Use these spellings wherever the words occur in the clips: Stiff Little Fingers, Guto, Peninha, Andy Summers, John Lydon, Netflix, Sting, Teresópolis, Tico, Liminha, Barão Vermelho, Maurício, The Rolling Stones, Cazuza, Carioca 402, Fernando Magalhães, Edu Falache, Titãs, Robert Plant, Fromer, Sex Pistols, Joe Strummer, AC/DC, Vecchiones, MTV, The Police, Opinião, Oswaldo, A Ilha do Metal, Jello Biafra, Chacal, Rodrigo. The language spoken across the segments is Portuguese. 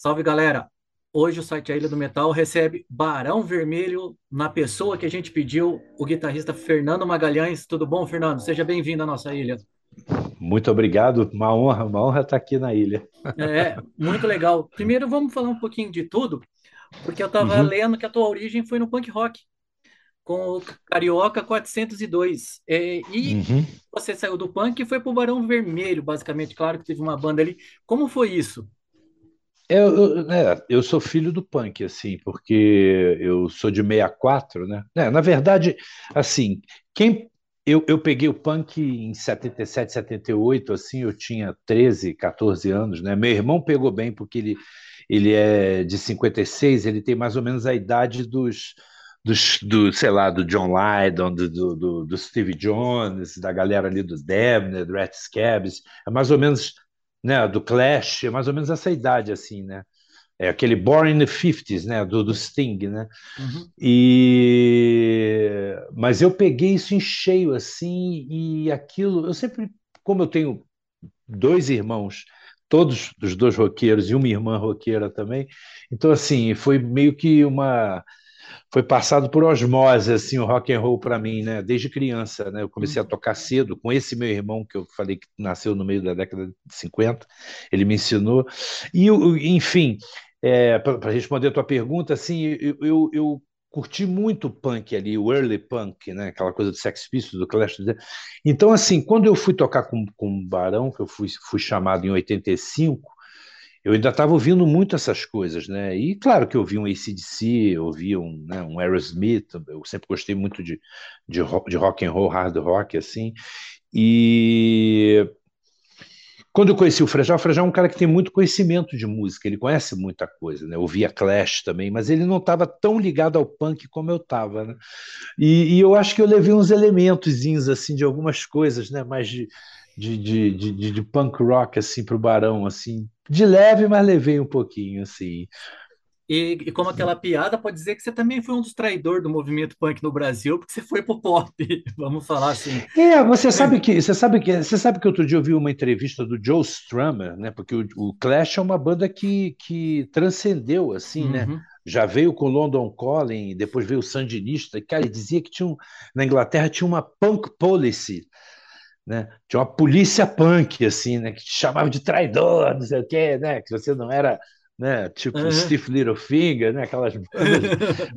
Salve, galera! Hoje o site A Ilha do Metal recebe Barão Vermelho na pessoa que a gente pediu, o guitarrista Fernando Magalhães. Tudo bom, Fernando? Seja bem-vindo à nossa ilha. Muito obrigado, uma honra estar aqui na ilha. É, muito legal. Primeiro vamos falar um pouquinho de tudo, porque eu estava lendo que a tua origem foi no punk rock, com o Carioca 402. Você saiu do punk e foi para o Barão Vermelho, basicamente. Claro que teve uma banda ali. Como foi isso? Eu sou filho do punk, assim, porque eu sou de 64, né? Na verdade, assim, eu peguei o punk em 77, 78, assim, eu tinha 13, 14 anos, né? Meu irmão pegou bem, porque ele é de 56, ele tem mais ou menos a idade do John Lydon, do Steve Jones, da galera ali do Damned, do Red Scabs, é mais ou menos... Né, do Clash, é mais ou menos essa idade, assim, né? É aquele Born in the 50s, né? Do Sting, né? Mas eu peguei isso em cheio, assim, e aquilo... Eu sempre, como eu tenho dois irmãos, todos os dois roqueiros, e uma irmã roqueira também, então, assim, foi meio que uma... Foi passado por osmose, assim, o rock and roll para mim, né? Desde criança, né? Eu comecei a tocar cedo com esse meu irmão que eu falei que nasceu no meio da década de 50, ele me ensinou. E, enfim, para responder a tua pergunta, assim, eu curti muito o punk ali, o early punk, né? Aquela coisa do Sex Pistols, do Clash. Então, assim, quando eu fui tocar com o Barão, que eu fui chamado em 85, eu ainda estava ouvindo muito essas coisas, né? E claro que eu ouvia um AC/DC, eu ouvia um Aerosmith, eu sempre gostei muito de rock and roll, hard rock, assim. E quando eu conheci o Frejat é um cara que tem muito conhecimento de música, ele conhece muita coisa, né? Eu ouvia Clash também, mas ele não estava tão ligado ao punk como eu estava, né? E eu acho que eu levei uns elementozinhos, assim, de algumas coisas, né? Mais de punk rock, assim, para o Barão, assim. De leve, mas levei um pouquinho, assim. E como aquela piada, pode dizer que você também foi um dos traidores do movimento punk no Brasil, porque você foi pro pop, vamos falar assim. Você sabe que outro dia eu vi uma entrevista do Joe Strummer, né? Porque o Clash é uma banda que transcendeu, assim, né? Já veio com o London Calling, depois veio o Sandinista, e, cara, ele dizia que na Inglaterra tinha uma punk policy, né? Tinha uma polícia punk, assim, né? Que te chamava de traidor, não sei o quê, né? Que você não era, né? Tipo Stiff Little Finger, né? Aquelas bandas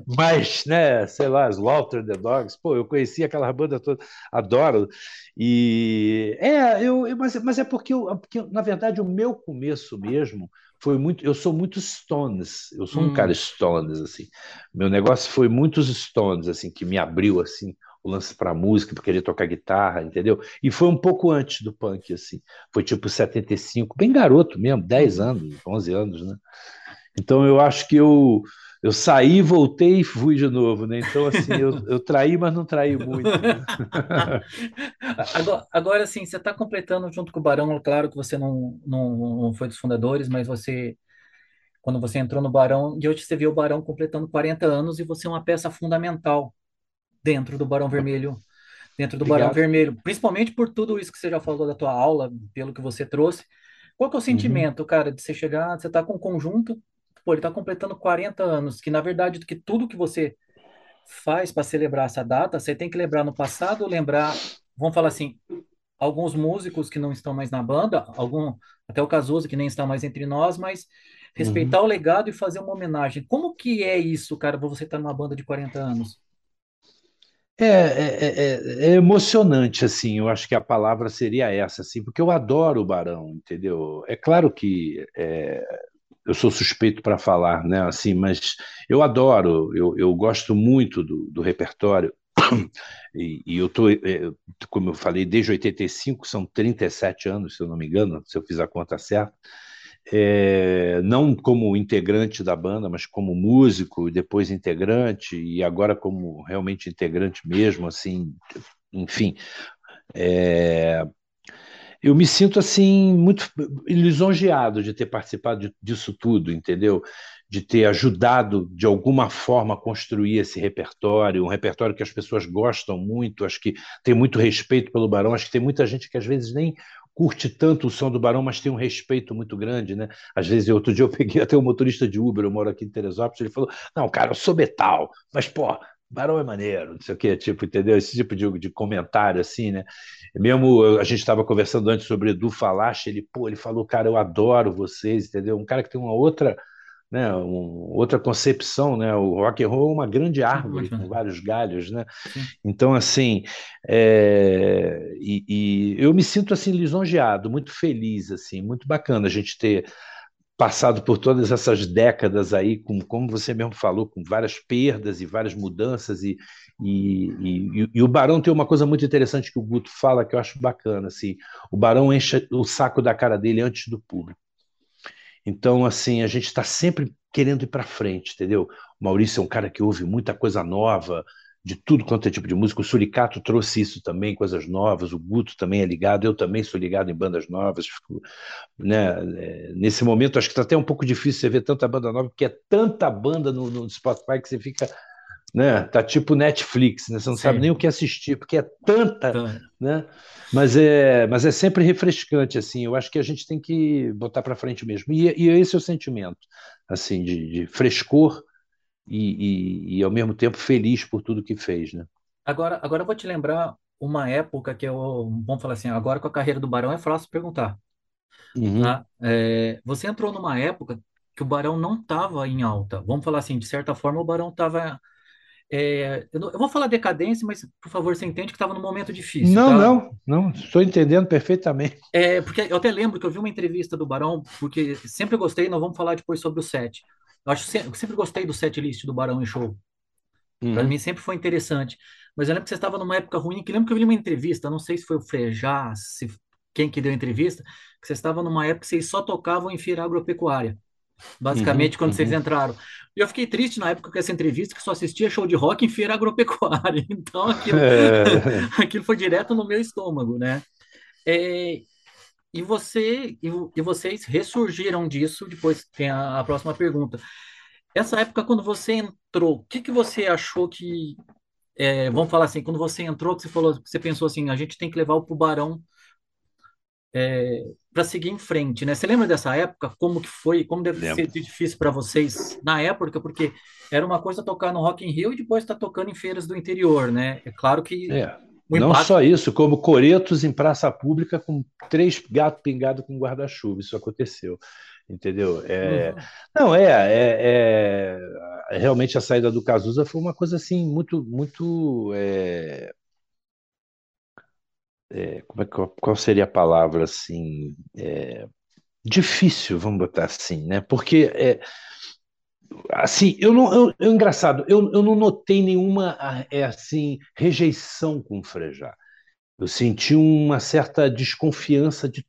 mais, né? Sei lá, Slaughter the Dogs. Pô, eu conhecia aquelas bandas todas, adoro. Mas é porque, na verdade, o meu começo mesmo foi muito... Eu sou muito Stones, eu sou um cara Stones, assim. Meu negócio foi muitos Stones, assim, que me abriu, assim, o lance para música, para querer tocar guitarra, entendeu? E foi um pouco antes do punk, assim. Foi tipo 75, bem garoto mesmo, 10 anos, 11 anos, né? Então eu acho que eu saí, voltei e fui de novo, né? Então, assim, eu traí, mas não traí muito, né? Agora, assim, você está completando junto com o Barão, claro que você não foi dos fundadores, mas você... Quando você entrou no Barão, e hoje você vê o Barão completando 40 anos e você é uma peça fundamental dentro do Obrigado. Barão Vermelho, principalmente por tudo isso que você já falou da tua aula, pelo que você trouxe. Qual que é o sentimento, cara, de você chegar, você tá com um conjunto, pô, ele tá completando 40 anos, que na verdade que tudo que você faz para celebrar essa data, você tem que lembrar no passado, lembrar, vamos falar assim, alguns músicos que não estão mais na banda, até o Cazuza, que nem está mais entre nós, mas respeitar o legado e fazer uma homenagem. Como que é isso, cara, pra você estar numa banda de 40 anos? É emocionante, assim, eu acho que a palavra seria essa, assim, porque eu adoro o Barão, entendeu? É claro que eu sou suspeito para falar, né, assim, mas eu adoro, eu gosto muito do repertório, e eu estou, como eu falei, desde 85, são 37 anos, se eu não me engano, se eu fiz a conta certa, não como integrante da banda, mas como músico, depois integrante, e agora como realmente integrante mesmo, assim, enfim. Eu me sinto, assim, muito lisonjeado de ter participado disso tudo, entendeu? De ter ajudado, de alguma forma, a construir esse repertório, um repertório que as pessoas gostam muito, acho que tem muito respeito pelo Barão, acho que tem muita gente que às vezes nem curte tanto o som do Barão, mas tem um respeito muito grande, né? Às vezes, outro dia eu peguei até um motorista de Uber, eu moro aqui em Teresópolis, ele falou, não, cara, eu sou metal, mas, pô, Barão é maneiro, não sei o que, tipo, entendeu? Esse tipo de comentário, assim, né? Mesmo a gente estava conversando antes sobre Edu Falache, ele falou, cara, eu adoro vocês, entendeu? Um cara que tem uma outra, né, outra concepção, né? O rock and roll é uma grande árvore com vários galhos, né? Sim. Então, assim, e eu me sinto, assim, lisonjeado, muito feliz, assim, muito bacana a gente ter passado por todas essas décadas aí, como você mesmo falou, com várias perdas e várias mudanças, e o Barão tem uma coisa muito interessante que o Guto fala, que eu acho bacana, assim, o Barão enche o saco da cara dele antes do público. Então, assim, a gente está sempre querendo ir para frente, entendeu? O Maurício é um cara que ouve muita coisa nova, de tudo quanto é tipo de música, o Suricato trouxe isso também, coisas novas, o Guto também é ligado, eu também sou ligado em bandas novas, né? Nesse momento acho que está até um pouco difícil você ver tanta banda nova, porque é tanta banda no Spotify que você fica, né? Tá tipo Netflix, né? Você não Sim. sabe nem o que assistir, porque é tanta, né? Mas é sempre refrescante, assim, eu acho que a gente tem que botar para frente mesmo, e esse é o sentimento, assim, de frescor, e ao mesmo tempo feliz por tudo que fez, né? Agora eu vou te lembrar uma época que vamos falar assim, agora com a carreira do Barão é fácil perguntar. Uhum. Tá? Você entrou numa época que o Barão não estava em alta. Vamos falar assim, de certa forma o Barão estava... eu vou falar decadência, mas por favor, você entende que estava num momento difícil. Não, tá? Não, estou entendendo perfeitamente. Porque eu até lembro que eu vi uma entrevista do Barão, porque sempre gostei, nós vamos falar depois sobre o set. Eu sempre gostei do set list do Barão em show. Uhum. Para mim sempre foi interessante. Mas eu lembro que você estava numa época ruim, que lembro que eu vi uma entrevista, não sei se foi o Frejat, quem que deu a entrevista, que você estava numa época que vocês só tocavam em feira agropecuária. Basicamente, quando vocês entraram. E eu fiquei triste na época com essa entrevista, que só assistia show de rock em feira agropecuária. Então, aquilo foi direto no meu estômago, né? E vocês ressurgiram disso, depois tem a próxima pergunta. Essa época, quando você entrou, o que você achou que... vamos falar assim, quando você entrou, que você pensou assim, a gente tem que levar o Barão para seguir em frente, né? Você lembra dessa época? Como que foi? Como deve Lembro. Ser difícil para vocês na época? Porque era uma coisa tocar no Rock in Rio e depois estar tocando em feiras do interior, né? É claro que... Não só isso, como coretos em praça pública com 3 gatos pingados com guarda-chuva, isso aconteceu, entendeu? Realmente a saída do Cazuza foi uma coisa assim, muito qual seria a palavra assim? Difícil, vamos botar assim, né? Porque... assim, engraçado, eu não notei nenhuma assim, rejeição com o Frejat. Eu senti uma certa desconfiança de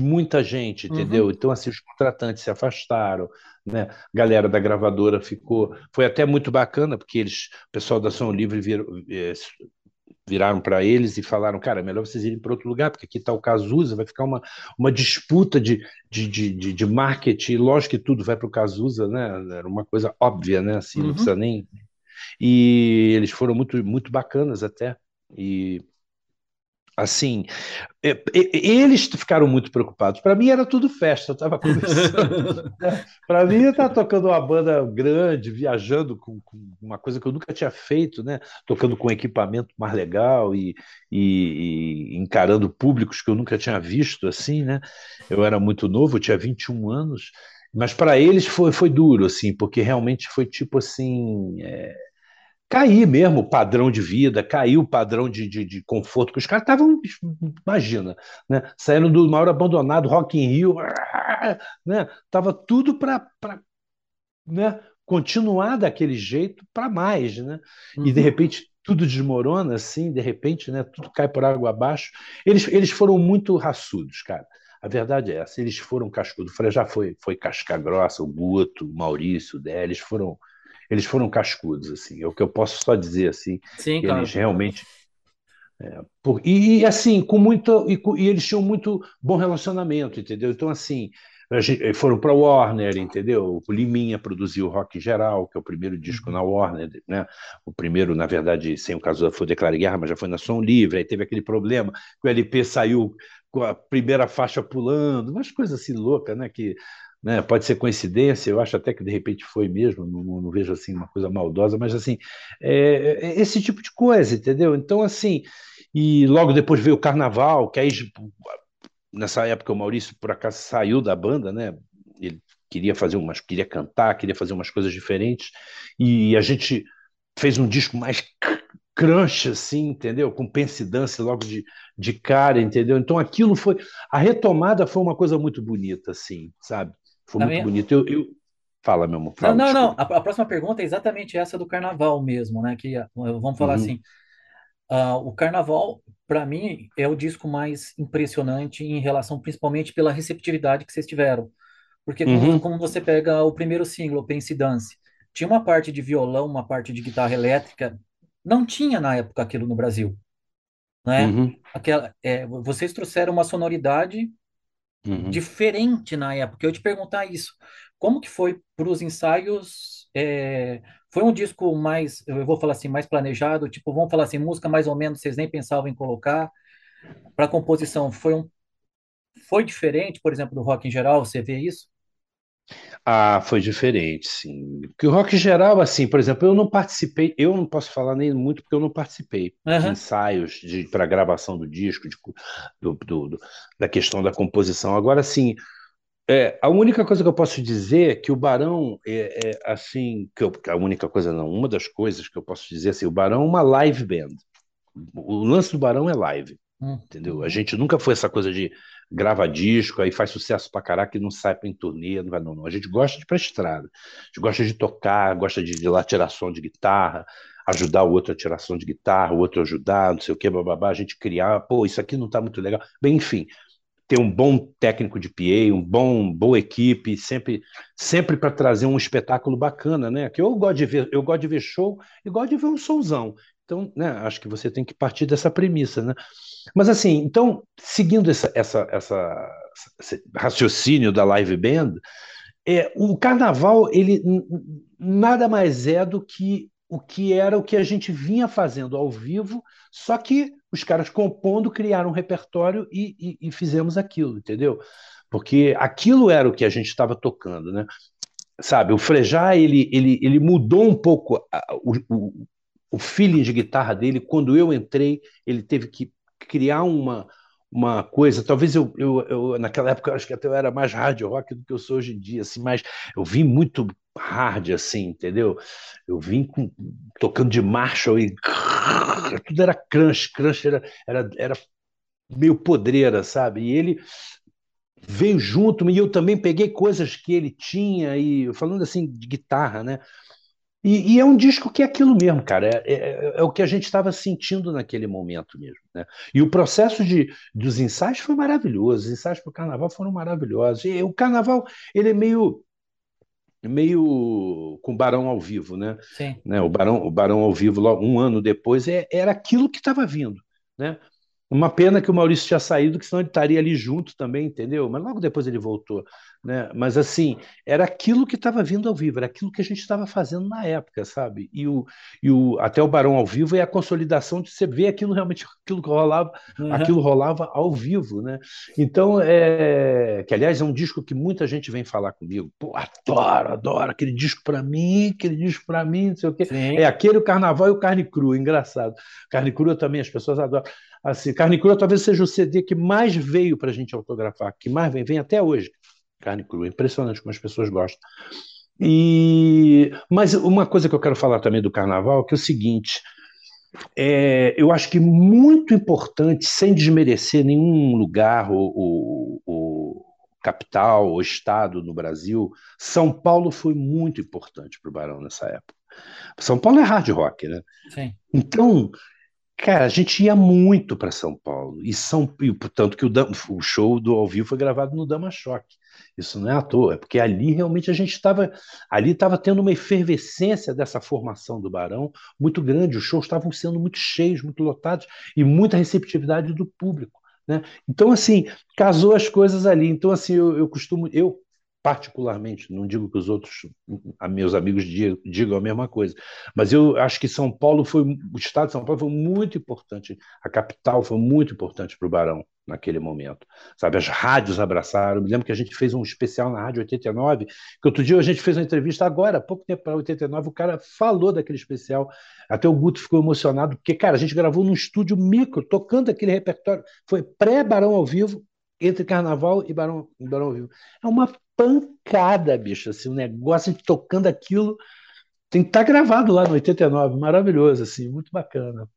muita gente, entendeu? Uhum. Então, assim, os contratantes se afastaram, né? A galera da gravadora ficou... Foi até muito bacana, porque o pessoal da Ação Livre viraram para eles e falaram, cara, é melhor vocês irem para outro lugar, porque aqui está o Cazuza, vai ficar uma disputa de marketing, lógico que tudo vai para o Cazuza, né? Era uma coisa óbvia, né? Assim, não precisa nem... E eles foram muito, muito bacanas até, e assim, eles ficaram muito preocupados. Para mim era tudo festa, eu estava conversando. Para mim, eu estava tocando uma banda grande, viajando com uma coisa que eu nunca tinha feito, né? Tocando com equipamento mais legal e encarando públicos que eu nunca tinha visto, assim, né? Eu era muito novo, eu tinha 21 anos, mas para eles foi duro, assim, porque realmente foi tipo assim... Cair mesmo o padrão de vida, caiu o padrão de conforto que os caras estavam, imagina, né? Saindo do maior abandonado, Rock in Rio, né? Tava tudo para, né? Continuar daquele jeito para mais, né? E de repente tudo desmorona assim, de repente, né? Tudo cai por água abaixo. Eles foram muito raçudos, cara. A verdade é essa, eles foram cascudos. O Frejat foi casca grossa, o Guto, o Maurício, o Dé, eles foram cascudos, assim, é o que eu posso só dizer, assim. Sim, claro. Eles realmente... assim, com muita... E eles tinham muito bom relacionamento, entendeu? Então, assim, foram para a Warner, entendeu? O Liminha produziu o Rock em Geral, que é o primeiro disco na Warner, né? O primeiro, na verdade, sem o Cazuza foi Declara Guerra, mas já foi na Som Livre, aí teve aquele problema que o LP saiu com a primeira faixa pulando, umas coisas assim loucas, né? Que, né, pode ser coincidência, eu acho até que de repente foi mesmo, não vejo assim uma coisa maldosa, mas assim, esse tipo de coisa, entendeu? Então, assim, e logo depois veio o Carnaval, que aí, nessa época, o Maurício, por acaso, saiu da banda, né? Ele queria cantar, queria fazer umas coisas diferentes, e a gente fez um disco mais crunch, assim, entendeu? Com Pense e Dance logo de cara, entendeu? Então aquilo foi... A retomada foi uma coisa muito bonita, assim, sabe? Foi muito bonito. Fala, meu amor. Fala, não. A próxima pergunta é exatamente essa do Carnaval mesmo, né? Que vamos falar assim... o Carnaval, para mim, é o disco mais impressionante em relação, principalmente, pela receptividade que vocês tiveram. Porque como você pega o primeiro single, Pense e Dance, tinha uma parte de violão, uma parte de guitarra elétrica. Não tinha na época aquilo no Brasil, né? Vocês trouxeram uma sonoridade diferente na época. Eu te perguntar isso, como que foi para os ensaios? Foi um disco mais, eu vou falar assim, mais planejado, tipo, vamos falar assim, música mais ou menos, vocês nem pensavam em colocar. Para a composição, foi diferente, por exemplo, do rock em geral, você vê isso? Ah, foi diferente, sim. Porque o rock em geral, assim, por exemplo, eu não posso falar nem muito porque eu não participei de ensaios para gravação do disco, da questão da composição. Agora, assim, a única coisa que eu posso dizer é que o Barão, assim, a única coisa não, uma das coisas que eu posso dizer, assim, o Barão é uma live band. O lance do Barão é live. Entendeu? A gente nunca foi essa coisa de grava disco, aí faz sucesso pra caraca e não sai pra em turnê, não vai não. A gente gosta de ir pra estrada, a gente gosta de tocar, gosta de ir lá tirar som de guitarra, ajudar o outro a tirar som de guitarra, o outro ajudar, não sei o que, bababá, a gente criar, pô, isso aqui não tá muito legal. Bem, enfim, ter um bom técnico de PA, boa equipe, sempre para trazer um espetáculo bacana, né? Que eu gosto de ver show e gosto de ver um showzão. Então, né, acho que você tem que partir dessa premissa, né? Mas assim, então, seguindo esse raciocínio da live band, o Carnaval, ele nada mais é do que o que a gente vinha fazendo ao vivo, só que os caras compondo, criaram um repertório e fizemos aquilo, entendeu? Porque aquilo era o que a gente estava tocando, né? Sabe, o Frejat, ele mudou um pouco o feeling de guitarra dele. Quando eu entrei, ele teve que criar uma coisa. Talvez eu naquela época, eu acho que até eu era mais hard rock do que eu sou hoje em dia, assim, mas eu vim muito hard, assim, entendeu? Eu vim tocando de Marshall e tudo era crunch era meio podreira, sabe? E ele veio junto, e eu também peguei coisas que ele tinha, e falando assim, de guitarra, né? E é um disco que é aquilo mesmo, cara, é o que a gente estava sentindo naquele momento mesmo, né? E o processo dos ensaios foi maravilhoso, os ensaios para o Carnaval foram maravilhosos, e o Carnaval, ele é meio com o Barão ao vivo, né? Sim. Né? O Barão ao vivo, logo, um ano depois, era aquilo que estava vindo, né? Uma pena que o Maurício tinha saído, que senão ele estaria ali junto também, entendeu? Mas logo depois ele voltou, né? Mas assim, era aquilo que estava vindo ao vivo, era aquilo que a gente estava fazendo na época, sabe? Até o Barão ao vivo é a consolidação de você ver aquilo realmente, aquilo que rolava, aquilo rolava ao vivo, né? Então, que aliás é um disco que muita gente vem falar comigo, pô, adoro aquele disco para mim, não sei o quê. Sim. É aquele, o Carnaval e o Carne Crua, engraçado. Carne Crua também, as pessoas adoram. Assim, Carne Crua talvez seja o CD que mais veio para a gente autografar, que mais vem até hoje. Carne Crua, impressionante como as pessoas gostam. Mas uma coisa que eu quero falar também do Carnaval, que é o seguinte, eu acho que muito importante, sem desmerecer nenhum lugar ou capital ou estado no Brasil, São Paulo foi muito importante para o Barão nessa época. São Paulo é hard rock, né? Sim. Então... Cara, a gente ia muito para São Paulo, e tanto que o show do ao vivo foi gravado no Dama Choque. Isso não é à toa, é porque ali realmente a gente estava tendo uma efervescência dessa formação do Barão muito grande, os shows estavam sendo muito cheios, muito lotados, e muita receptividade do público, né? Então, assim, casou as coisas ali. Então, assim, eu particularmente, não digo que os outros meus amigos digam a mesma coisa, mas eu acho que o estado de São Paulo foi muito importante, a capital foi muito importante para o Barão naquele momento, sabe? As rádios abraçaram. Eu me lembro que a gente fez um especial na Rádio 89, que outro dia a gente fez uma entrevista agora, há pouco tempo, para 89, o cara falou daquele especial, até o Guto ficou emocionado, porque, cara, a gente gravou num estúdio micro, tocando aquele repertório, foi pré-Barão ao Vivo, entre Carnaval e Barão ao Vivo. É uma pancada, bicho, assim, um negócio, a gente tocando aquilo, tem que estar gravado lá no 89, maravilhoso, assim, muito bacana.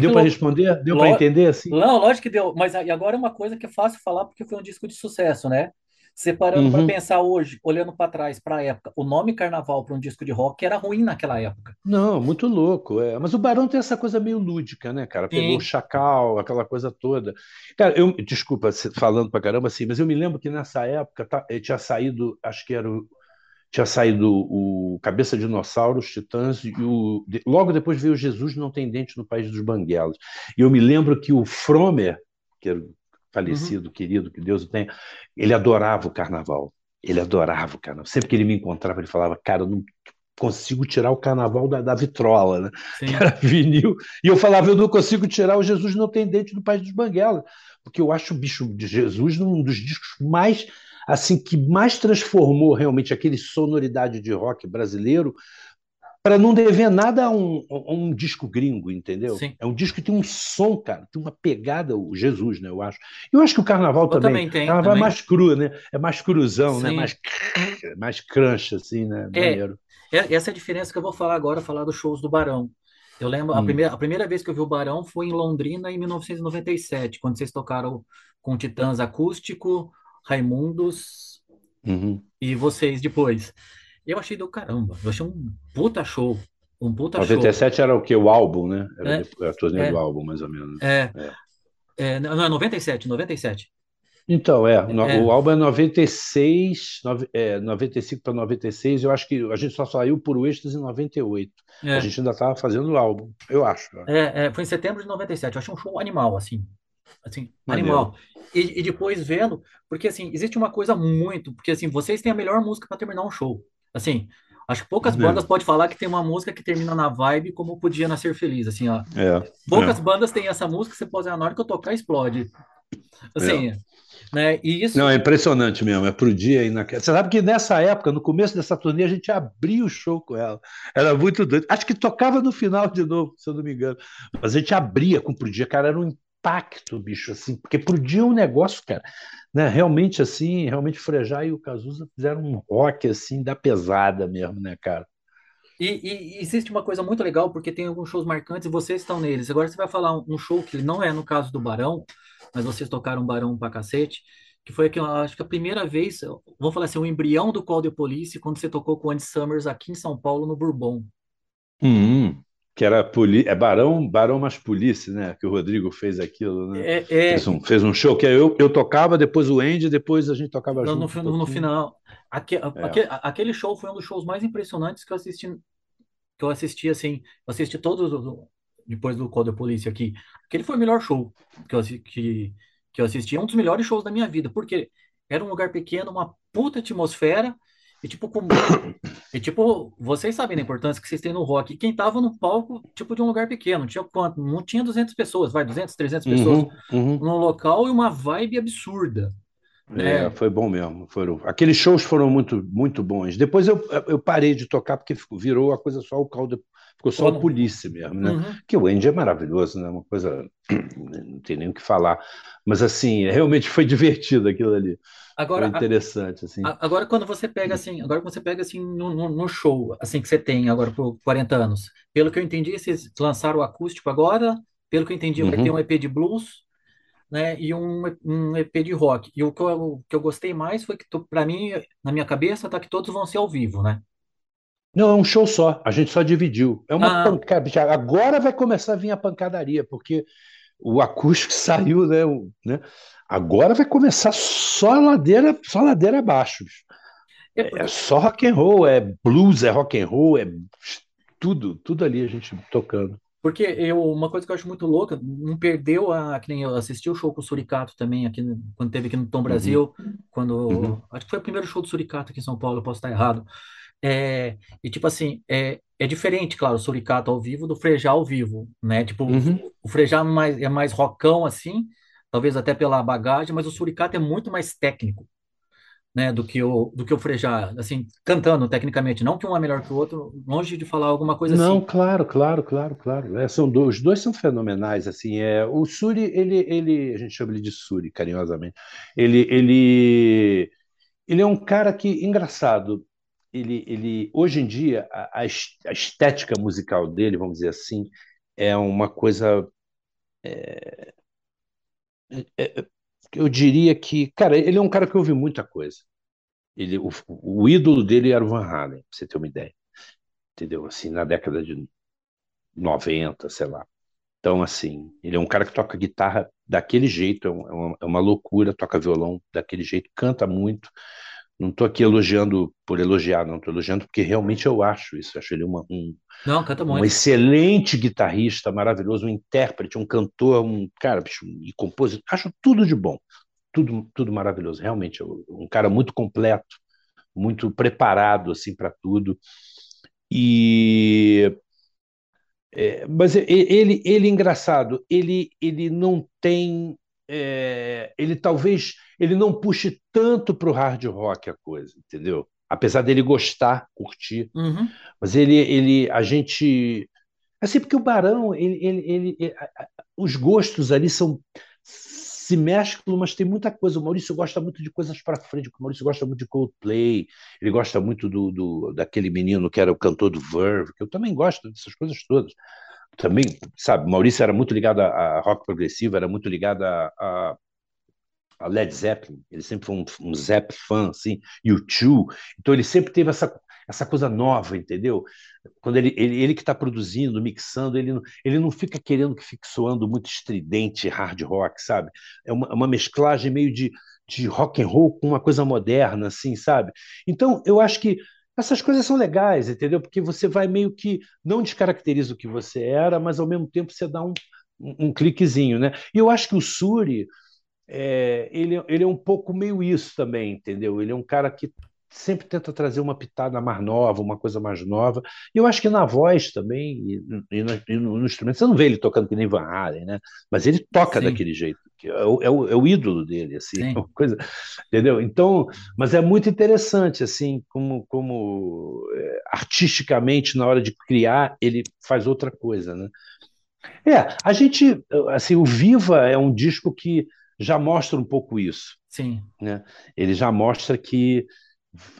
Deu para responder? Deu para entender? Assim? Não, lógico que deu, mas agora é uma coisa que é fácil falar porque foi um disco de sucesso, né? Separando para pensar hoje, olhando para trás, para a época, o nome Carnaval para um disco de rock era ruim naquela época. Não, muito louco. É. Mas o Barão tem essa coisa meio lúdica, né, cara? Pegou o Chacal, aquela coisa toda. Cara, eu, desculpa falando para caramba assim, mas eu me lembro que nessa época tinha saído, acho que era o Cabeça de Dinossauro, os Titãs, e logo depois veio o Jesus Não Tem Dente no País dos Banguelas. E eu me lembro que o Fromer, que era falecido, querido, que Deus o tenha, ele adorava o Carnaval, sempre que ele me encontrava ele falava, cara, eu não consigo tirar o Carnaval da vitrola, né? Que era vinil, e eu falava, eu não consigo tirar o Jesus Não Tem Dente do País dos Banguelas, porque eu acho o bicho de Jesus um dos discos mais, assim, que mais transformou realmente aquele sonoridade de rock brasileiro, para não dever nada a um disco gringo, entendeu? Sim. É um disco que tem um som, cara, tem uma pegada, o Jesus, né, eu acho. Eu acho que o Carnaval também tem. O Carnaval também é mais cru, né? É mais cruzão, né? Mais crunch, assim, né? Essa é a diferença que eu vou falar agora, falar dos shows do Barão. Eu lembro, a primeira vez que eu vi o Barão foi em Londrina, em 1997, quando vocês tocaram com Titãs acústico, Raimundos e vocês depois. Eu achei do caramba, eu achei um puta show. 97 show. Era o quê? O álbum, né? Era a turnê do álbum, mais ou menos. Não, é 97. Então, o álbum é 95 para 96, eu acho que a gente só saiu por o Êxtase em 98. A gente ainda estava fazendo o álbum, eu acho. Foi em setembro de 97, eu achei um show animal, assim, animal. E depois vendo, porque assim, existe uma coisa muito, porque assim, vocês têm a melhor música para terminar um show. Assim, acho que poucas bandas podem falar que tem uma música que termina na vibe como Podia Nascer Feliz, assim, ó. Poucas bandas têm essa música, você pode, na hora que eu tocar, explode. Assim, né? E isso... Não, é impressionante mesmo, é pro dia aí naquela... Você sabe que nessa época, no começo dessa turnê, a gente abria o show com ela. Era muito doido. Acho que tocava no final de novo, se eu não me engano. Mas a gente abria com Pro Dia, cara, era um impacto, bicho, assim, porque Pro Dia é um negócio, cara, né, realmente assim, o Frejat e o Cazuza fizeram um rock, assim, da pesada mesmo, né, cara? E existe uma coisa muito legal, porque tem alguns shows marcantes e vocês estão neles. Agora você vai falar um show que não é no caso do Barão, mas vocês tocaram Barão pra cacete, que foi, acho que a primeira vez, vamos falar assim, o embrião do The Police, quando você tocou com o Andy Summers aqui em São Paulo, no Bourbon. Que era Barão mais Polícia, né? Que o Rodrigo fez aquilo, né? Fez um show que eu tocava, depois o Andy, depois a gente tocava junto. No final. Aquele show foi um dos shows mais impressionantes que eu assisti. Eu assisti todos depois do Call da Polícia aqui. Aquele foi o melhor show que eu assisti. É um dos melhores shows da minha vida, porque era um lugar pequeno, uma puta atmosfera. E, tipo, vocês sabem da importância que vocês têm no rock. E quem tava no palco, tipo, de um lugar pequeno, tinha quanto? Não tinha 200 pessoas, 300 pessoas num local e uma vibe absurda. Foi bom mesmo. Aqueles shows foram muito, muito bons. Depois eu parei de tocar porque virou a coisa só o caldo. Ficou só a Polícia mesmo, né? Que o Andy é maravilhoso, né? Uma coisa... Não tem nem o que falar. Mas, assim, realmente foi divertido aquilo ali. Agora, foi interessante, assim. Agora, quando você pega, assim, no show, assim, que você tem agora por 40 anos, pelo que eu entendi, vocês lançaram o acústico agora, pelo que eu entendi, vai ter um EP de blues, né? E um EP de rock. E o que eu gostei mais foi que, para mim, na minha cabeça, tá que todos vão ser ao vivo, né? Não, é um show só, a gente só dividiu. É uma pancada. Agora vai começar a vir a pancadaria, porque o acústico saiu, né? Agora vai começar só ladeira abaixo. É só rock and roll, é blues, é rock and roll, é tudo ali a gente tocando. Porque uma coisa que eu acho muito louca, não perdeu que nem eu assisti o show com o Suricato também, aqui, quando teve aqui no Tom Brasil, acho que foi o primeiro show do Suricato aqui em São Paulo, eu posso estar errado. E tipo assim, é diferente, claro, o Suricato ao vivo do Frejat ao vivo, né? Tipo, o Frejat é mais rockão, assim, talvez até pela bagagem, mas o Suricato é muito mais técnico, né, do que o Frejat, assim, cantando tecnicamente, não que um é melhor que o outro, longe de falar alguma coisa assim. Não, claro. Os dois são fenomenais, assim, o Suri, ele a gente chama ele de Suri, carinhosamente, ele é um cara que, engraçado, ele hoje em dia, a estética musical dele, vamos dizer assim, é uma coisa... eu diria que, cara, ele é um cara que ouve muita coisa. O ídolo dele era o Van Halen, pra você ter uma ideia. Entendeu? Assim, na década de 90, sei lá. Então, assim, ele é um cara que toca guitarra daquele jeito, é uma loucura, toca violão daquele jeito, canta muito. Não estou aqui elogiando por elogiar, não estou elogiando porque realmente eu acho isso. Eu acho ele um excelente guitarrista, maravilhoso, um intérprete, um cantor, um cara, bicho, e compositor. Acho tudo de bom, tudo maravilhoso. Realmente, um cara muito completo, muito preparado assim, para tudo. Mas ele engraçado, ele não tem... ele talvez ele não puxe tanto para o hard rock a coisa, entendeu? Apesar dele gostar, curtir, mas a gente assim, porque o Barão os gostos ali se mesclam, mas tem muita coisa. O Maurício gosta muito de coisas para frente, o Maurício gosta muito de Coldplay, ele gosta muito daquele menino que era o cantor do Verve, que eu também gosto dessas coisas todas. Também, sabe, Maurício era muito ligado a rock progressivo, era muito ligado a Led Zeppelin, ele sempre foi um Zepp fã, assim, U2, então ele sempre teve essa coisa nova, entendeu? Quando ele que está produzindo, mixando, ele não fica querendo que fique soando muito estridente, hard rock, sabe? É uma mesclagem meio de rock and roll com uma coisa moderna, assim, sabe? Então, eu acho que essas coisas são legais, entendeu? Porque você vai meio que... não descaracteriza o que você era, mas ao mesmo tempo você dá um cliquezinho, né? E eu acho que o Suri, ele é um pouco meio isso também, entendeu? Ele é um cara que sempre tenta trazer uma pitada mais nova, uma coisa mais nova. E eu acho que na voz também, e no instrumento, você não vê ele tocando que nem Van Halen, né? Mas ele toca, sim, daquele jeito. É o ídolo dele, assim, é uma coisa, entendeu? Então, mas é muito interessante, assim, como artisticamente, na hora de criar, ele faz outra coisa, né? A gente, assim, o Viva é um disco que já mostra um pouco isso. Sim. Né? Ele já mostra que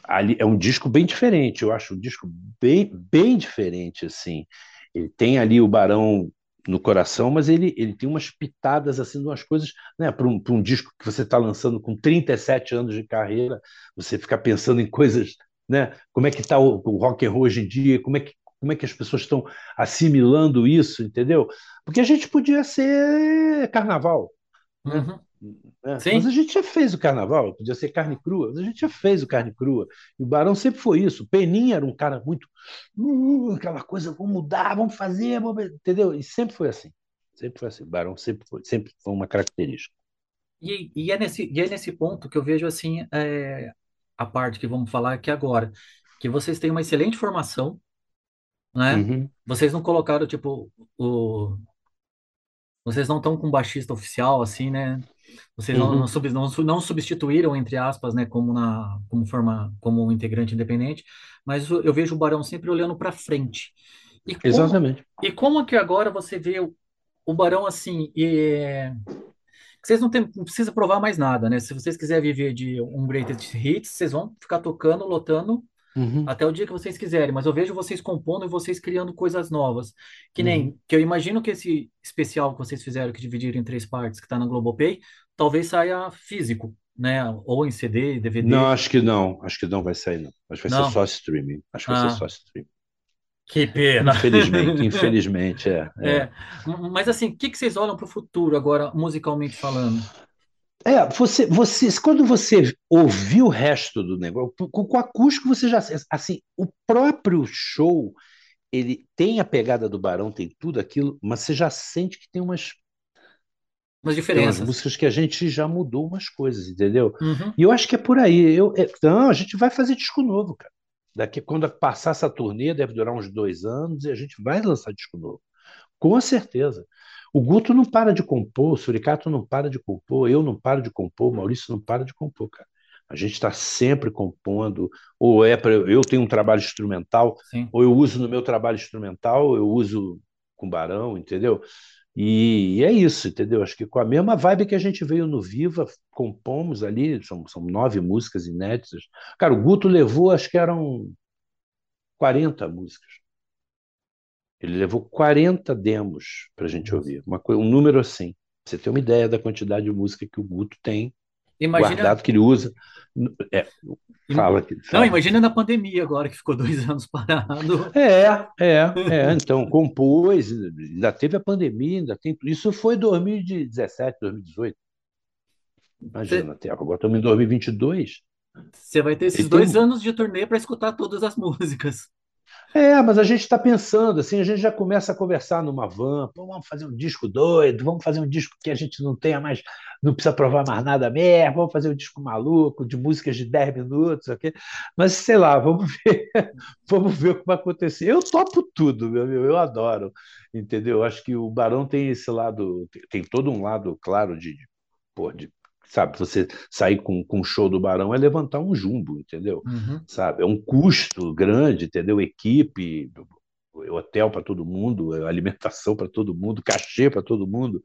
ali é um disco bem diferente, eu acho um disco bem, bem diferente, assim. Ele tem ali o Barão no coração, mas ele tem umas pitadas assim, umas coisas, né, para um disco que você está lançando com 37 anos de carreira, você fica pensando em coisas, né, como é que está o rock and roll hoje em dia, como é que as pessoas estão assimilando isso, entendeu? Porque a gente podia ser carnaval, né? Mas a gente já fez o carnaval, podia ser carne crua, mas a gente já fez o carne crua, e o Barão sempre foi isso. O Peninha era um cara muito aquela coisa, vamos mudar, vamos fazer, entendeu? E sempre foi assim, o Barão sempre foi uma característica. E é nesse ponto que eu vejo assim, a parte que vamos falar aqui agora, que vocês têm uma excelente formação, né? Vocês não colocaram tipo vocês não estão com um baixista oficial, assim, né? Vocês não substituíram, entre aspas, né? Como um integrante independente. Mas eu vejo o Barão sempre olhando para frente. Exatamente. E como é que agora você vê o Barão assim? Vocês não precisam provar mais nada, né? Se vocês quiserem viver de um greatest hits, vocês vão ficar tocando, lotando, até o dia que vocês quiserem, mas eu vejo vocês compondo e vocês criando coisas novas, que nem, que eu imagino que esse especial que vocês fizeram, que dividiram em 3 partes, que está na Globopay, talvez saia físico, né, ou em CD, DVD. Não, acho que não vai sair, não. Acho que vai ser só streaming, Que pena. Infelizmente, Mas assim, o que vocês olham para o futuro agora, musicalmente falando? Quando você ouvir o resto do negócio, com o acústico você já... assim, o próprio show, ele tem a pegada do Barão, tem tudo aquilo, mas você já sente que tem umas diferenças. Tem umas músicas que a gente já mudou umas coisas, entendeu? E eu acho que é por aí. Então, a gente vai fazer disco novo, cara. Daqui, quando passar essa turnê, deve durar uns 2 anos, e a gente vai lançar disco novo. Com certeza. O Guto não para de compor, o Suricato não para de compor, eu não paro de compor, o Maurício não para de compor, cara. A gente está sempre compondo, ou é para eu tenho um trabalho instrumental, sim, ou eu uso no meu trabalho instrumental, eu uso com Barão, entendeu? E é isso, entendeu? Acho que com a mesma vibe que a gente veio no Viva, compomos ali, são 9 músicas inéditas. Cara, o Guto levou, acho que eram 40 músicas. Ele levou 40 demos para a gente ouvir, um número assim. Pra você ter uma ideia da quantidade de música que o Guto tem, imagina, guardado, que ele usa. É, fala. Não, imagina na pandemia agora, que ficou 2 anos parado. Então, compôs, ainda teve a pandemia, ainda tem. Isso foi 2017, 2018. Imagina, até agora estamos em 2022. Você vai ter esses 2 anos de turnê para escutar todas as músicas. Mas a gente está pensando, assim, a gente já começa a conversar numa van, vamos fazer um disco doido, vamos fazer um disco que a gente não tenha mais, não precisa provar mais nada mesmo, vamos fazer um disco maluco, de músicas de 10 minutos, ok? Mas sei lá, vamos ver o que vai acontecer. Eu topo tudo, meu amigo, eu adoro, entendeu? Acho que o Barão tem esse lado, tem todo um lado, claro, de sabe, você sair com o show do Barão é levantar um jumbo, entendeu? Uhum. Sabe, é um custo grande, entendeu? Equipe, hotel para todo mundo, alimentação para todo mundo, cachê para todo mundo,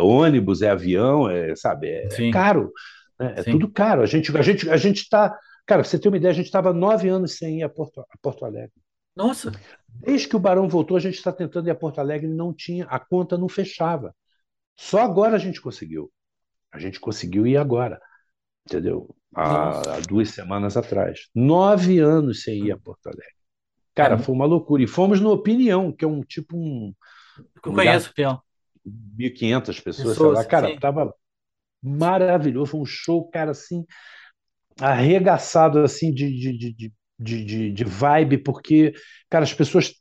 ônibus, avião, sabe? É caro, né? É tudo caro. A gente tá... Cara, pra você ter uma ideia, a gente estava 9 anos sem ir a Porto Alegre. Nossa! Desde que o Barão voltou, a gente está tentando ir a Porto Alegre, não tinha, a conta não fechava. Só agora a gente conseguiu. A gente conseguiu ir agora, entendeu? Há 2 semanas atrás. 9 anos sem ir a Porto Alegre. Cara, foi uma loucura. E fomos no Opinião, que é um tipo um... Eu conheço, Pião. 1.500 pessoas, sei lá. Cara, estava maravilhoso. Foi um show, cara, assim, arregaçado, assim, de vibe, porque, cara, as pessoas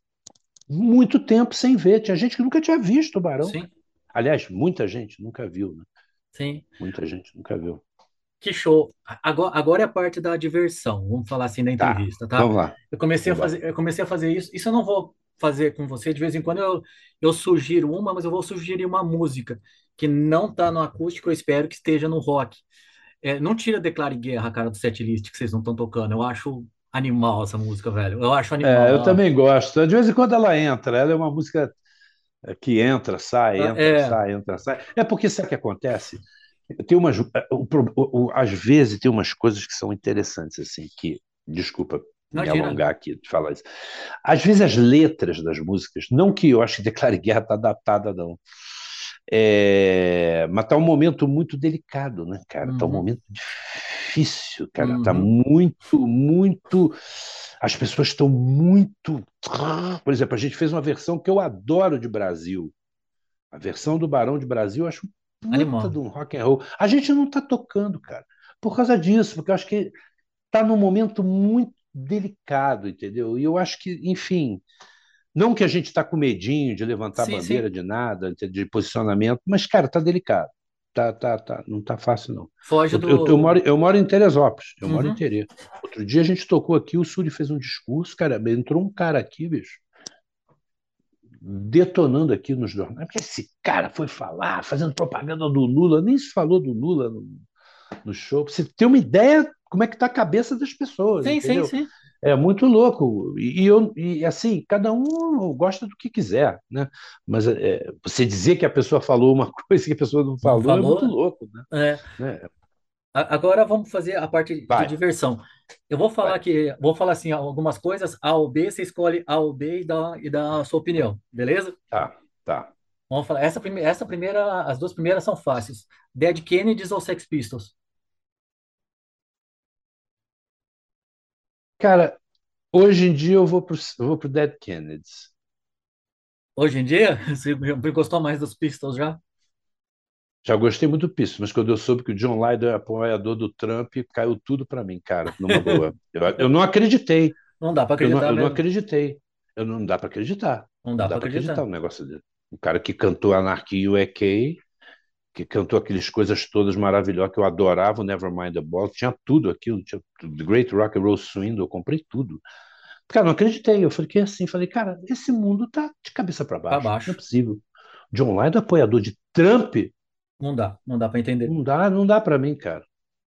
muito tempo sem ver. Tinha gente que nunca tinha visto o Barão. Sim. Aliás, muita gente nunca viu, né? Sim. Muita gente nunca viu. Que show. Agora é a parte da diversão. Vamos falar assim da entrevista, tá? Vamos lá. Eu comecei a fazer isso. Isso eu não vou fazer com você. De vez em quando eu sugiro uma, mas eu vou sugerir uma música que não tá no acústico, eu espero que esteja no rock. Não tira Declare Guerra, cara, do setlist que vocês não estão tocando. Eu acho animal essa música, velho. Eu acho animal. Eu também gosto. De vez em quando ela entra. Ela é uma música... que entra, sai, entra, sai, entra, sai. É porque sabe o que acontece? Às vezes tem umas coisas que são interessantes, assim, que, desculpa me alongar aqui de falar isso. Às vezes as letras das músicas, não que eu acho que Declare Guerra está adaptada, não. Mas está um momento muito delicado, né, cara? Está um momento difícil, cara. Está muito. As pessoas estão muito... Por exemplo, a gente fez uma versão que eu adoro de Brasil. A versão do Barão de Brasil, eu acho puta de um rock and roll. A gente não está tocando, cara, por causa disso, porque eu acho que está num momento muito delicado, entendeu? E eu acho que, enfim... Não que a gente está com medinho de levantar a bandeira de nada, de posicionamento, mas, cara, está delicado. Tá, não está fácil, não. Foge do... eu moro em Teresópolis, moro em Terê. Outro dia a gente tocou aqui, o Suri fez um discurso, cara, entrou um cara aqui, bicho, detonando aqui nos jornais. Esse cara foi falar, fazendo propaganda do Lula, nem se falou do Lula no show. Pra você ter uma ideia como é que está a cabeça das pessoas. Sim. É muito louco. E assim, cada um gosta do que quiser, né? Mas você dizer que a pessoa falou uma coisa que a pessoa não falou é muito louco, né? Agora vamos fazer a parte de diversão. Eu vou falar assim, algumas coisas, A ou B, você escolhe A ou B e dá a sua opinião, beleza? Tá. Vamos falar. Essa primeira, as duas primeiras são fáceis. Dead Kennedys ou Sex Pistols? Cara, hoje em dia eu vou pro Dead Kennedys. Hoje em dia? Você gostou mais dos Pistols já? Já gostei muito do Pistols, mas quando eu soube que o John Lydon é apoiador do Trump, caiu tudo pra mim, cara, numa boa. Eu não acreditei. Não dá pra acreditar. Eu não acreditei. Não dá pra acreditar. Não dá pra acreditar o negócio dele. O cara que cantou Anarchy UK, que cantou aquelas coisas todas maravilhosas que eu adorava, o Nevermind the Ball, tinha tudo aquilo, tinha The Great Rock and Roll Swindle, eu comprei tudo. Cara, não acreditei, eu falei, cara, esse mundo tá de cabeça para baixo, não é possível. John Lydon apoiador de Trump? Não dá para entender. Não dá para mim, cara.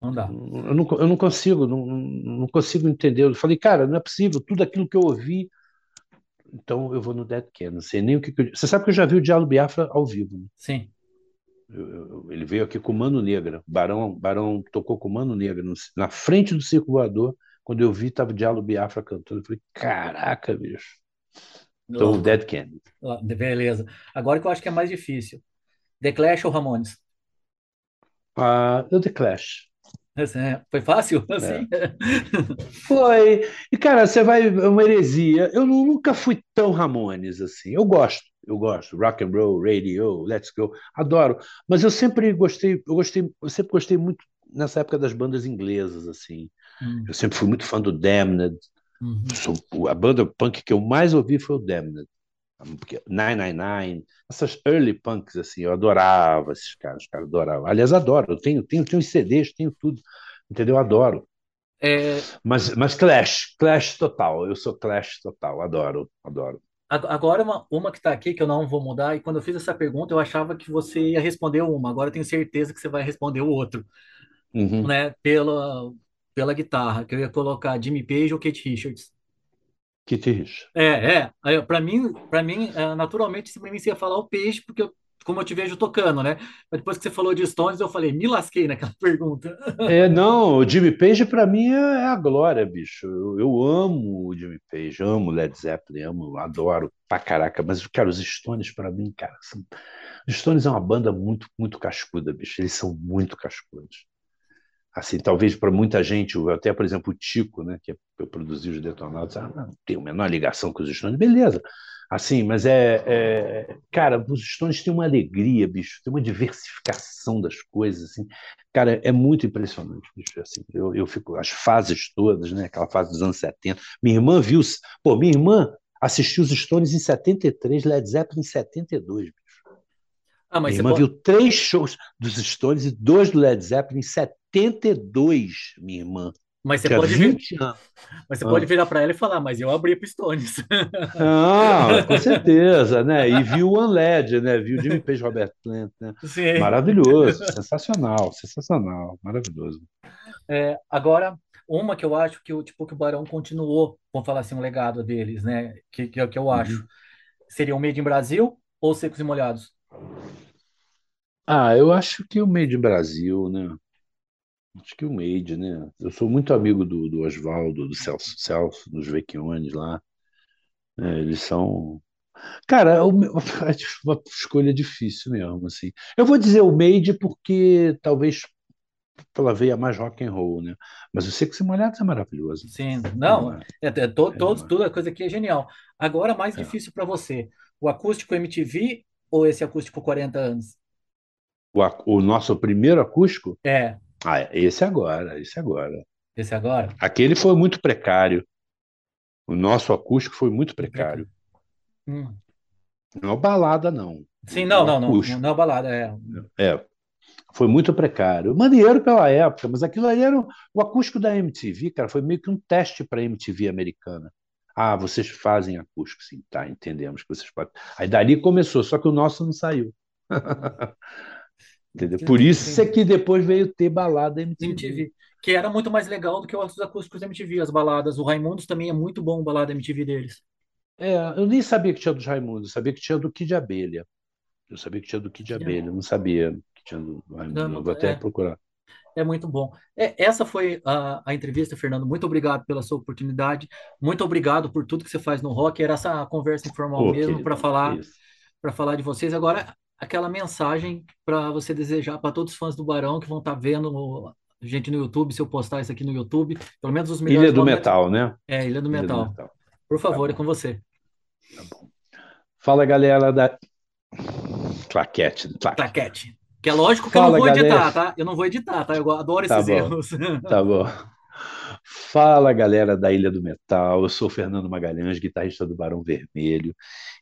Não dá. Eu não consigo entender. Eu falei, cara, não é possível, tudo aquilo que eu ouvi. Então eu vou no Dead Kennedys, não sei nem o que... Você sabe que eu já vi o Jello Biafra ao vivo, né? Sim. Ele veio aqui com o Mano Negra. Barão tocou com o Mano Negra na frente do Circo Voador. Quando eu vi, estava o Jello Biafra cantando. Eu falei, caraca, bicho. Então, o Dead Kennedys. Beleza. Agora que eu acho que é mais difícil. The Clash ou Ramones? Eu The Clash. Foi fácil? Assim? É. Foi. E, cara, você vai... É uma heresia. Eu nunca fui tão Ramones assim. Eu gosto. Rock and Roll, Radio, Let's Go. Adoro. Mas eu sempre gostei... Eu sempre gostei muito nessa época das bandas inglesas, assim. Eu sempre fui muito fã do Damned. A banda punk que eu mais ouvi foi o Damned. 999, essas early punks, assim, eu adorava esses caras, adoravam. Aliás, adoro, eu tenho os CDs, tenho tudo, entendeu? Adoro. Mas Clash total, eu sou Clash total, adoro. Agora uma que está aqui, que eu não vou mudar, e quando eu fiz essa pergunta, eu achava que você ia responder uma, agora eu tenho certeza que você vai responder o outro, né? Pela guitarra, que eu ia colocar Jimmy Page ou Kate Richards. Kit Richards. Pra mim, naturalmente, você ia falar o Peixe, porque como eu te vejo tocando, né? Mas depois que você falou de Stones, eu falei, me lasquei naquela pergunta. Não, o Jimmy Page, pra mim, é a glória, bicho. Eu amo o Jimmy Page, amo o Led Zeppelin, adoro pra caraca. Mas, cara, os Stones, pra mim, cara, os Stones é uma banda muito, muito cascuda, bicho. Eles são muito cascudos. Assim, talvez para muita gente, até, por exemplo, o Tico, né, que eu produzi os Detonados, não tem a menor ligação com os Stones, beleza. Assim, mas cara, os Stones têm uma alegria, bicho, tem uma diversificação das coisas, assim. Cara, é muito impressionante, bicho, assim. Eu fico, as fases todas, né, aquela fase dos anos 70. Minha irmã assistiu os Stones em 73, Led Zeppelin em 72, bicho. Minha irmã viu 3 shows dos Stones e 2 do Led Zeppelin em 72, minha irmã. Mas você pode 20 anos. Mas você pode virar para ela e falar, mas eu abri para Stones. Ah, com certeza, né? E viu o One Led, né? Viu o Jimmy Page, Robert Plant, né? Sim. Maravilhoso, sensacional, maravilhoso. Agora, uma que eu acho que, tipo, que o Barão continuou, vamos falar assim, um legado deles, né? Que eu acho. Seria o Made in Brasil ou Secos e Molhados? Eu acho que o Made in Brasil, né? Acho que o Made, né? Eu sou muito amigo do Oswaldo, do Celso, dos Vecchiones lá. Eles são... Cara, uma escolha difícil mesmo, assim. Eu vou dizer o Made porque talvez pela veia mais rock and roll, né? Mas o Secos e Molhados é maravilhoso. Sim, não, toda coisa aqui é genial. Agora, mais difícil para você. O acústico MTV... Ou esse acústico 40 anos? O nosso primeiro acústico? É. Esse agora. Esse agora? Aquele foi muito precário. O nosso acústico foi muito precário. Não é balada, não. Sim, não é balada. Foi muito precário. Maneiro pela época, mas aquilo ali era o acústico da MTV, cara, foi meio que um teste para a MTV americana. Vocês fazem acústico, sim, tá, entendemos que vocês podem. Aí dali começou, só que o nosso não saiu. Entendeu? Por isso é que depois veio ter balada MTV. Que era muito mais legal do que os acústicos MTV, as baladas. O Raimundos também é muito bom, balada MTV deles. Eu nem sabia que tinha dos Raimundos, eu sabia que tinha do Kid Abelha. Não sabia que tinha do Raimundos, eu vou até procurar. É muito bom. Essa foi a entrevista, Fernando. Muito obrigado pela sua oportunidade. Muito obrigado por tudo que você faz no rock. Era essa conversa informal mesmo para falar de vocês. Agora, aquela mensagem para você desejar para todos os fãs do Barão que vão estar vendo a gente no YouTube, se eu postar isso aqui no YouTube, pelo menos os melhores Ilha do momentos. Metal, né? Ilha do Metal. Por favor, é com você. Tá bom. Fala, galera da Claquete. Que é lógico que eu não vou editar, tá? Eu não vou editar, tá? Eu adoro esses erros. Tá bom. Fala, galera da Ilha do Metal. Eu sou o Fernando Magalhães, guitarrista do Barão Vermelho.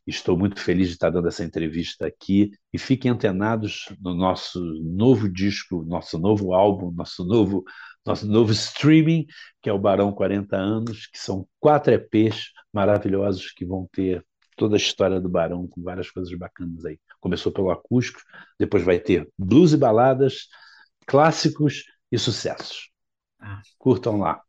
Estou muito feliz de estar dando essa entrevista aqui. E fiquem antenados no nosso novo disco, nosso novo álbum, nosso novo streaming, que é o Barão 40 Anos, que são 4 EPs maravilhosos que vão ter toda a história do Barão, com várias coisas bacanas aí. Começou pelo acústico, depois vai ter blues e baladas, clássicos e sucessos. Curtam lá.